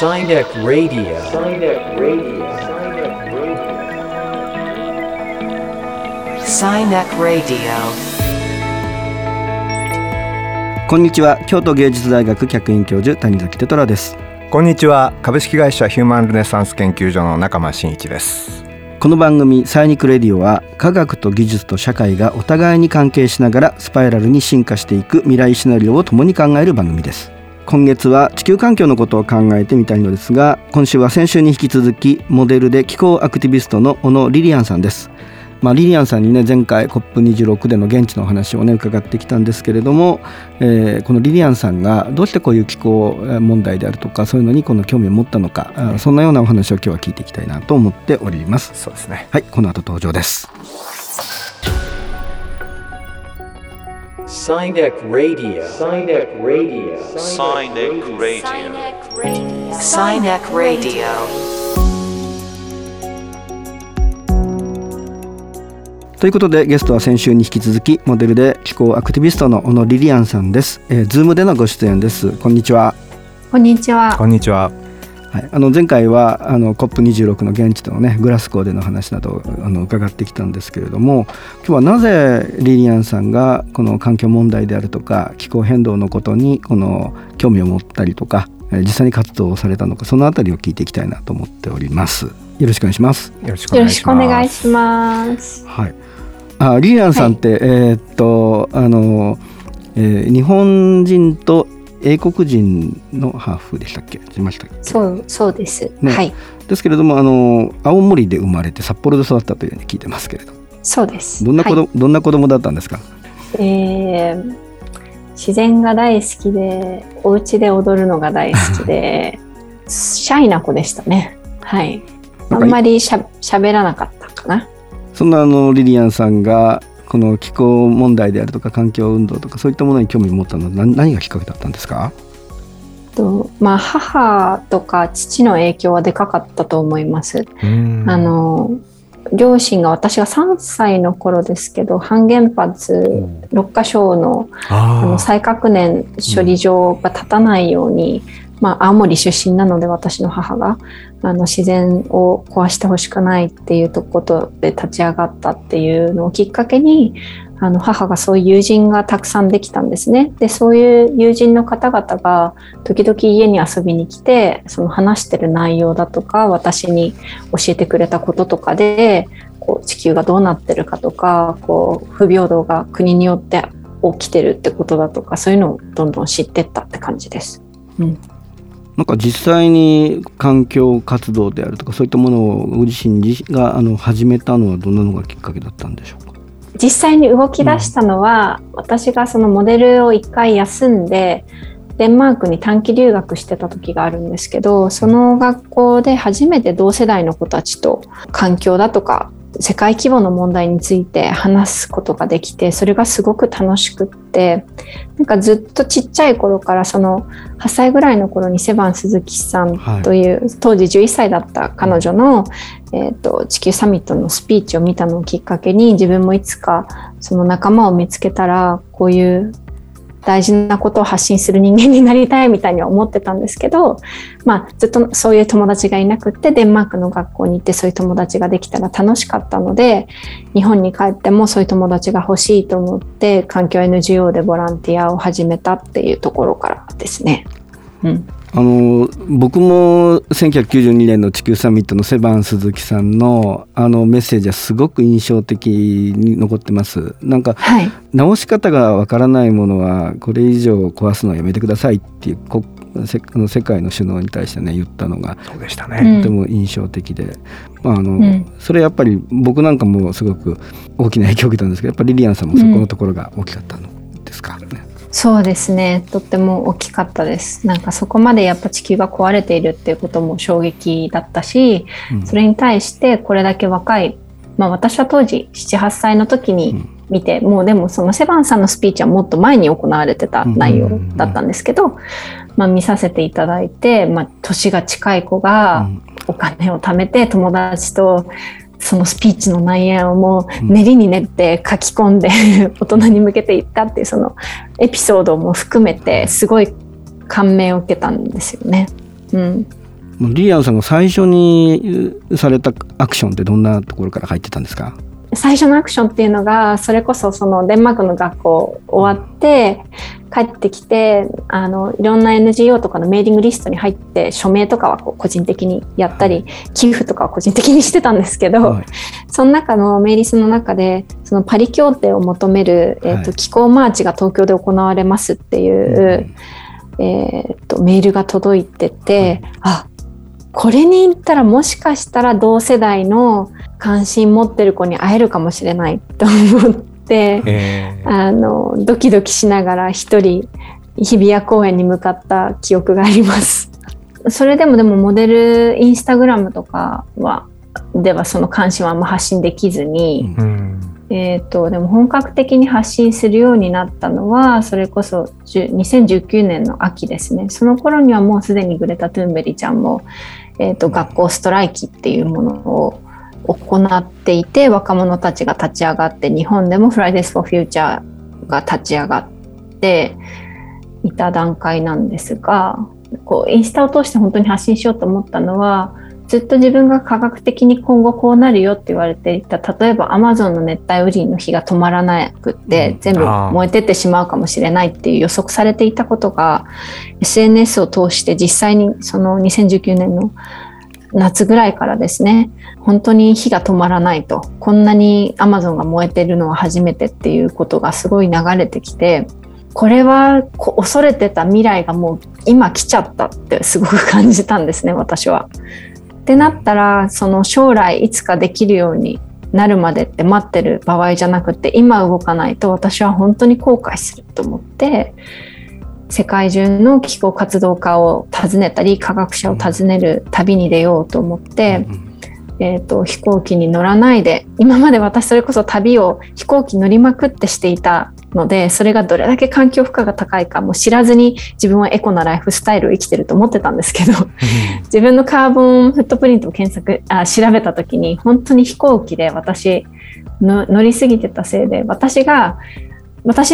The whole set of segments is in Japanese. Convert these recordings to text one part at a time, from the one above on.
Signet Radio. Signet Radio. こんにちは、京都芸術大学客員教授谷崎テトラです。こんにちは、株式会社ヒューマンルネサンス研究所の中間真一です。この番組サイニックレディオは科学と技術と社会がお互いに関係しながらスパイラルに進化していく未来シナリオを共に考える番組です。今月は地球環境のことを考えてみたいのですが、今週は先週に引き続きモデルで気候アクティビストの小野リリアンさんです。リリアンさんにね、前回 COP26 での現地のお話をね伺ってきたんですけれども、このリリアンさんがどうしてこういう気候問題であるとかそういうのにこの興味を持ったのか、はい、そんなようなお話を今日は聞いていきたいなと思っております。そうですね。はい、この後登場です。Signet Radio. Signet Radio. Signet Radio. Signet Radio.ということで、ゲストは先週に引き続きモデルで気候アクティビストの小野リリアンさんです。ズームでのご出演です。こんにちは。こんにちは。こんにちは。はい、前回はCOP26 の現地とのねグラスゴーでの話など伺ってきたんですけれども、今日はなぜリリアンさんがこの環境問題であるとか気候変動のことにこの興味を持ったりとか実際に活動をされたのか、そのあたりを聞いていきたいなと思っております。よろしくお願いします。よろしくお願いします。はい、リリアンさんって、はい、日本人と英国人のハーフでしたっけ？そうです、ね。はい、ですけれども青森で生まれて札幌で育ったというふうに聞いてますけれど。そうです。どんな子供だったんですか？自然が大好きで、お家で踊るのが大好きでシャイな子でしたね。はい、あんまり喋らなかったかな。そんなリリアンさんがこの気候問題であるとか環境運動とかそういったものに興味を持ったのは 何がきっかけだったんですか？母とか父の影響はでかかったと思います。両親が、私が3歳の頃ですけど、半原発六ヶ所 の再核燃処理場が立たないように、青森出身なので私の母が自然を壊してほしくないっていうことで立ち上がったっていうのをきっかけに、母がそういう友人がたくさんできたんですね。で、そういう友人の方々が時々家に遊びに来て、その話してる内容だとか私に教えてくれたこととかで、こう地球がどうなってるかとか、こう不平等が国によって起きてるってことだとか、そういうのをどんどん知ってったって感じです。うん、なんか実際に環境活動であるとかそういったものをご自身が始めたのはどんなのがきっかけだったんでしょうか？実際に動き出したのは、私がそのモデルを一回休んでデンマークに短期留学してた時があるんですけど、その学校で初めて同世代の子たちと環境だとか世界規模の問題について話すことができて、それがすごく楽しくって、なんかずっとちっちゃい頃から、その8歳ぐらいの頃にセバン鈴木さんという、はい、当時11歳だった彼女の、地球サミットのスピーチを見たのをきっかけに、自分もいつかその仲間を見つけたらこういう大事なことを発信する人間になりたいみたいには思ってたんですけど、ずっとそういう友達がいなくって、デンマークの学校に行ってそういう友達ができたら楽しかったので、日本に帰ってもそういう友達が欲しいと思って環境 NGO でボランティアを始めたっていうところからですね。うん、僕も1992年の地球サミットのセバン鈴木さんのメッセージはすごく印象的に残ってます。なんか、はい、直し方がわからないものはこれ以上壊すのはやめてくださいっていう世界の首脳に対してね言ったのが、そうでしたね、とても印象的で、それやっぱり僕なんかもすごく大きな影響を受けたんですけど、やっぱりリリアンさんもそこのところが大きかったのですかね。そうですね、とっても大きかったです。なんかそこまでやっぱ地球が壊れているっていうことも衝撃だったし、それに対してこれだけ若い、私は当時 7,8 歳の時に見て、もうでもそのセバンさんのスピーチはもっと前に行われてた内容だったんですけど、見させていただいて、年が近い子がお金を貯めて友達とそのスピーチの内容をもう練りに練って書き込んで大人に向けていったっていう、そのエピソードも含めてすごい感銘を受けたんですよね。うん、リアオさんが最初にされたアクションってどんなところから入ってたんですか？最初のアクションっていうのが、それこそそのデンマークの学校終わって帰ってきて、いろんな NGO とかのメーリングリストに入って、署名とかはこう個人的にやったり、寄付とかは個人的にしてたんですけど、はい、その中のメーリスの中でそのパリ協定を求める、気候マーチが東京で行われますっていう、はい、メールが届いてて、はい、あ、これに行ったらもしかしたら同世代の関心持ってる子に会えるかもしれないと思って、ドキドキしながら一人日比谷公園に向かった記憶があります。それでもモデルインスタグラムとかではその関心はあんま発信できずに、でも本格的に発信するようになったのはそれこそ2019年の秋ですね。その頃にはもうすでにグレタ・トゥーンベリちゃんも、学校ストライキっていうものを行っていて、若者たちが立ち上がって、日本でも Fridays for Future が立ち上がっていた段階なんですが、こうインスタを通して本当に発信しようと思ったのは、ずっと自分が科学的に今後こうなるよって言われていた、例えば Amazon の熱帯雨林の火が止まらなくって、全部燃えてってしまうかもしれないっていう予測されていたことが、SNS を通して実際にその2019年の夏ぐらいからですね、本当に火が止まらないと、こんなに Amazon が燃えてるのは初めてっていうことがすごい流れてきて、これは恐れてた未来がもう今来ちゃったってすごく感じたんですね、私は。ってなったら、その将来いつかできるようになるまでって待ってる場合じゃなくて、今動かないと私は本当に後悔すると思って、世界中の気候活動家を訪ねたり科学者を訪ねる旅に出ようと思って、飛行機に乗らないで、今まで私それこそ旅を飛行機乗りまくってしていたので、それがどれだけ環境負荷が高いかも知らずに自分はエコなライフスタイルを生きてると思ってたんですけど、自分のカーボンフットプリントを調べた時に、本当に飛行機で私の乗りすぎてたせいで、私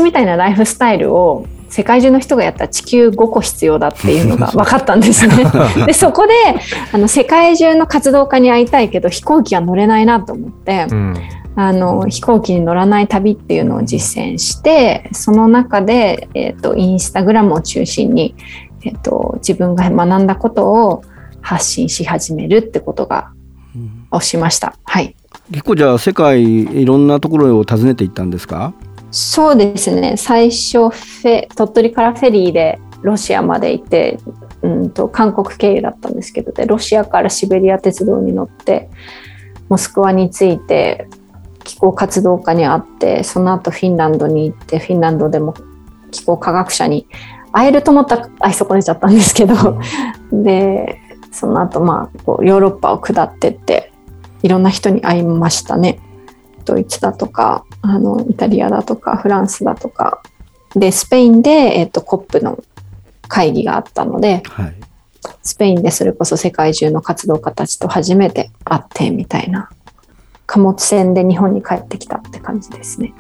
みたいなライフスタイルを世界中の人がやったら地球5個必要だっていうのが分かったんですね。で、そこで世界中の活動家に会いたいけど飛行機は乗れないなと思って、飛行機に乗らない旅っていうのを実践して、その中で、インスタグラムを中心に、自分が学んだことを発信し始めるってことをしました。はい。結構じゃあ世界いろんなところを訪ねていったんですか？そうですね、最初鳥取からフェリーでロシアまで行って、韓国経由だったんですけど、でロシアからシベリア鉄道に乗ってモスクワに着いて気候活動家に会って、その後フィンランドに行って、フィンランドでも気候科学者に会えると思ったら会い損ねちゃったんですけど、でその後ヨーロッパを下ってっていろんな人に会いましたね。ドイツだとかイタリアだとかフランスだとかで、スペインで、COP の会議があったので、はい、スペインでそれこそ世界中の活動家たちと初めて会ってみたいな、貨物船で日本に帰ってきたって感じですね。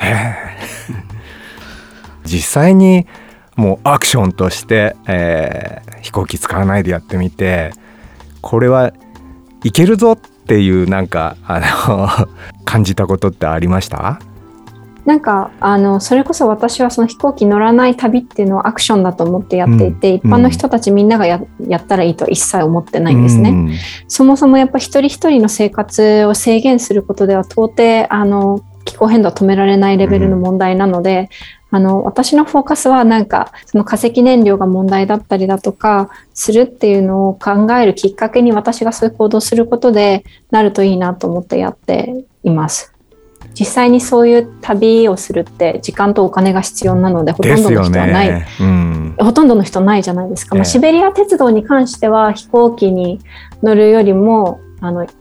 実際にもうアクションとして、飛行機使わないでやってみて、これはいけるぞっていう感じたことってありました？それこそ私はその飛行機乗らない旅っていうのをアクションだと思ってやっていて、一般の人たちみんなが やったらいいとは一切思ってないんですね、そもそもやっぱり一人一人の生活を制限することでは到底気候変動を止められないレベルの問題なので、私のフォーカスはその化石燃料が問題だったりだとかするっていうのを考えるきっかけに、私がそういう行動することでなるといいなと思ってやっています。実際にそういう旅をするって時間とお金が必要なので、ほとんどの人はない、ほとんどの人ないじゃないですか、シベリア鉄道に関しては飛行機に乗るよりも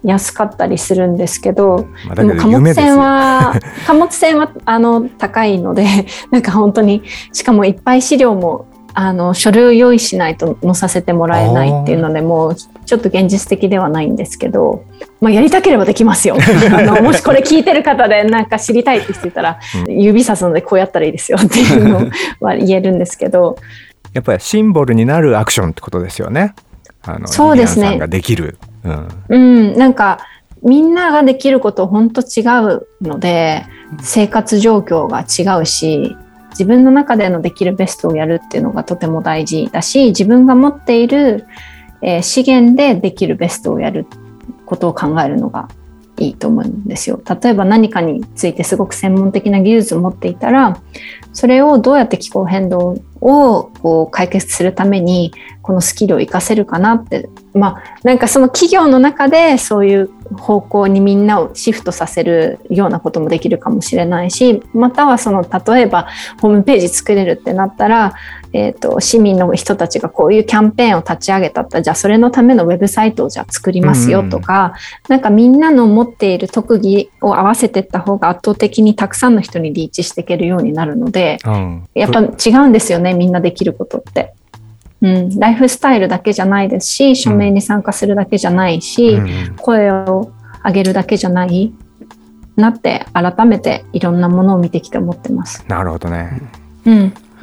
安かったりするんですけど、でも貨物船は高いので、本当に、しかもいっぱい資料も書類を用意しないと載させてもらえないっていうので、もうちょっと現実的ではないんですけど、やりたければできますよ。もしこれ聞いてる方で知りたいって人いたら、指さすのでこうやったらいいですよっていうのは言えるんですけど、やっぱりシンボルになるアクションってことですよね。そうですね、皆さんができる、なんかみんなができることほんと違うので、生活状況が違うし、自分の中でのできるベストをやるっていうのがとても大事だし、自分が持っている資源でできるベストをやることを考えるのがいいと思うんですよ。例えば何かについてすごく専門的な技術を持っていたら、それをどうやって気候変動をこう解決するためにこのスキルを活かせるかなって、なんかその企業の中でそういう方向にみんなをシフトさせるようなこともできるかもしれないし、またはその例えばホームページ作れるってなったら、市民の人たちがこういうキャンペーンを立ち上げたったら、じゃあそれのためのウェブサイトをじゃあ作りますよとか、なんかみんなの持っている特技を合わせていった方が圧倒的にたくさんの人にリーチしていけるようになるので、やっぱ違うんですよね、みんなできることって。ライフスタイルだけじゃないですし、署名に参加するだけじゃないし、声を上げるだけじゃないなって改めていろんなものを見てきて思ってます。なるほどね、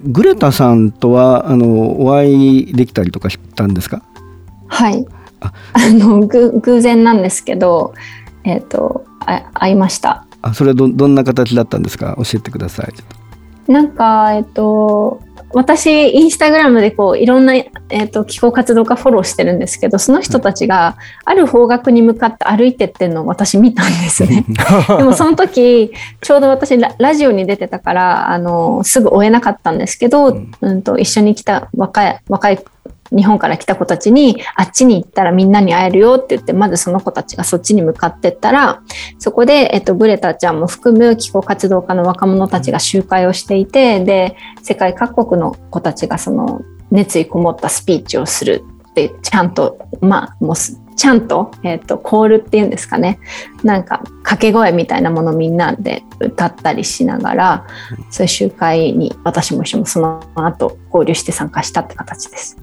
グレタさんとはお会いできたりとかしたんですか？はい、偶然なんですけど、会いました。それは どんな形だったんですか？教えてください。なんか私インスタグラムでこういろんな、気候活動家フォローしてるんですけど、その人たちがある方角に向かって歩いてってんのを私見たんですね。でもその時ちょうど私 ラジオに出てたから、すぐ追えなかったんですけど、一緒に来た若い日本から来た子たちに、あっちに行ったらみんなに会えるよって言って、まずその子たちがそっちに向かってったら、そこで、グレタちゃんも含む気候活動家の若者たちが集会をしていて、で世界各国の子たちがその熱意こもったスピーチをするって、ちゃんとコールっていうんですかね、なんか掛け声みたいなものをみんなで歌ったりしながら、そういう集会に私も一緒にその後合流して参加したって形です。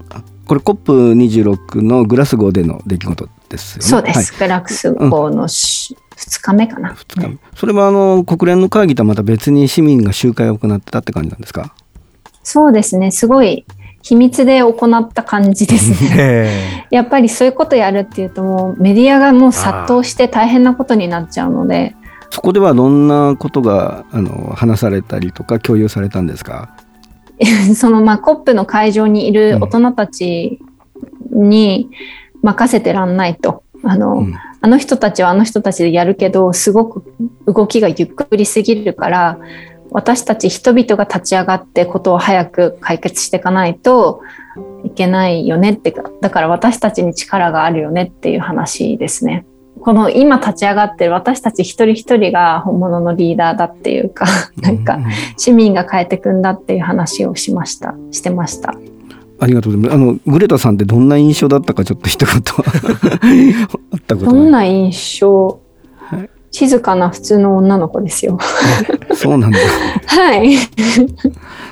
これ COP26 のグラスゴーでの出来事ですよね。そうです、はい、グラスゴーの2日目かな、2日目。それは国連の会議とはまた別に市民が集会を行ってたって感じなんですか？そうですね、すごい秘密で行った感じですね。やっぱりそういうことやるっていうと、もうメディアがもう殺到して大変なことになっちゃうので。そこではどんなことが話されたりとか共有されたんですか？そのCOP の会場にいる大人たちに任せてらんないと、あの人たちはあの人たちでやるけど、すごく動きがゆっくりすぎるから、私たち人々が立ち上がってことを早く解決していかないといけないよねって、だから私たちに力があるよねっていう話ですね。この今立ち上がってる私たち一人一人が本物のリーダーだっていうか、なんか市民が変えていくんだっていう話をしてました。ありがとうございます。グレタさんってどんな印象だったか、ちょっと一言あったこと。どんな印象？静かな普通の女の子ですよ。そうなんだ。はい。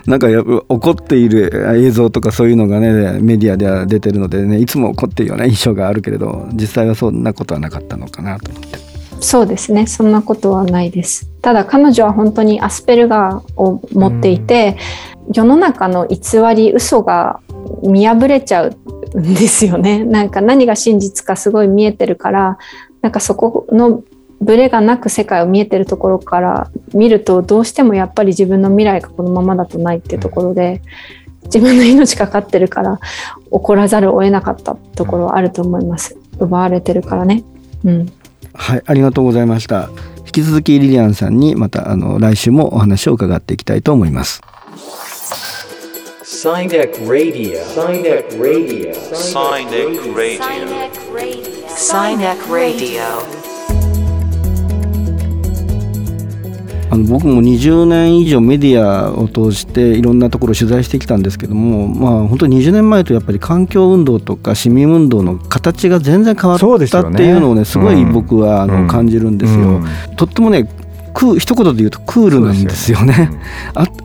なんか怒っている映像とかそういうのがね、メディアでは出てるのでね、いつも怒っているような印象があるけれど、実際はそんなことはなかったのかなと思って。そうですね、そんなことはないです。ただ彼女は本当にアスペルガーを持っていて、世の中の偽り、嘘が見破れちゃうんですよね。なんか何が真実かすごい見えてるから、なんかそこのブレがなく世界を見えてるところから見ると、どうしてもやっぱり自分の未来がこのままだとないっていうところで、自分の命かかってるから怒らざるを得なかったところはあると思います。奪われてるからね、はい、ありがとうございました。引き続きリリアンさんにまた来週もお話を伺っていきたいと思います。 Signet Radio。僕も20年以上メディアを通していろんなところを取材してきたんですけども、本当に20年前とやっぱり環境運動とか市民運動の形が全然変わったっていうのをね、すごい僕は感じるんですよ。とってもね、一言で言うとクールなんですよね。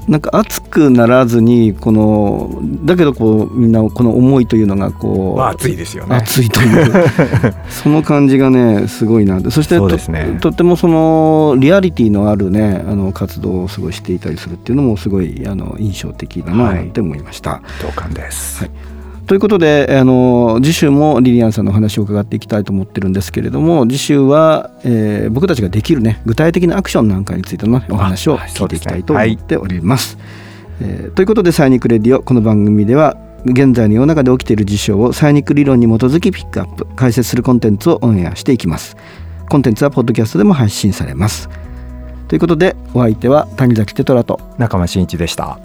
なんか熱くならずに、だけどみんなこの思いというのが熱いですよね。熱いというその感じがねすごいな。そしてとってもそのリアリティのあるね活動をすごいしていたりするっていうのもすごい印象的だなって思いました。同感です。ということで次週もリリアンさんのお話を伺っていきたいと思ってるんですけれども、次週は、僕たちができるね具体的なアクションなんかについてのお話を聞いていきたいと思っております。ということでサイニックレディオ、この番組では現在の世の中で起きている事象をサイニック理論に基づきピックアップ解説するコンテンツをオンエアしていきます。コンテンツはポッドキャストでも配信されます。ということでお相手は谷崎テトラと中間真一でした。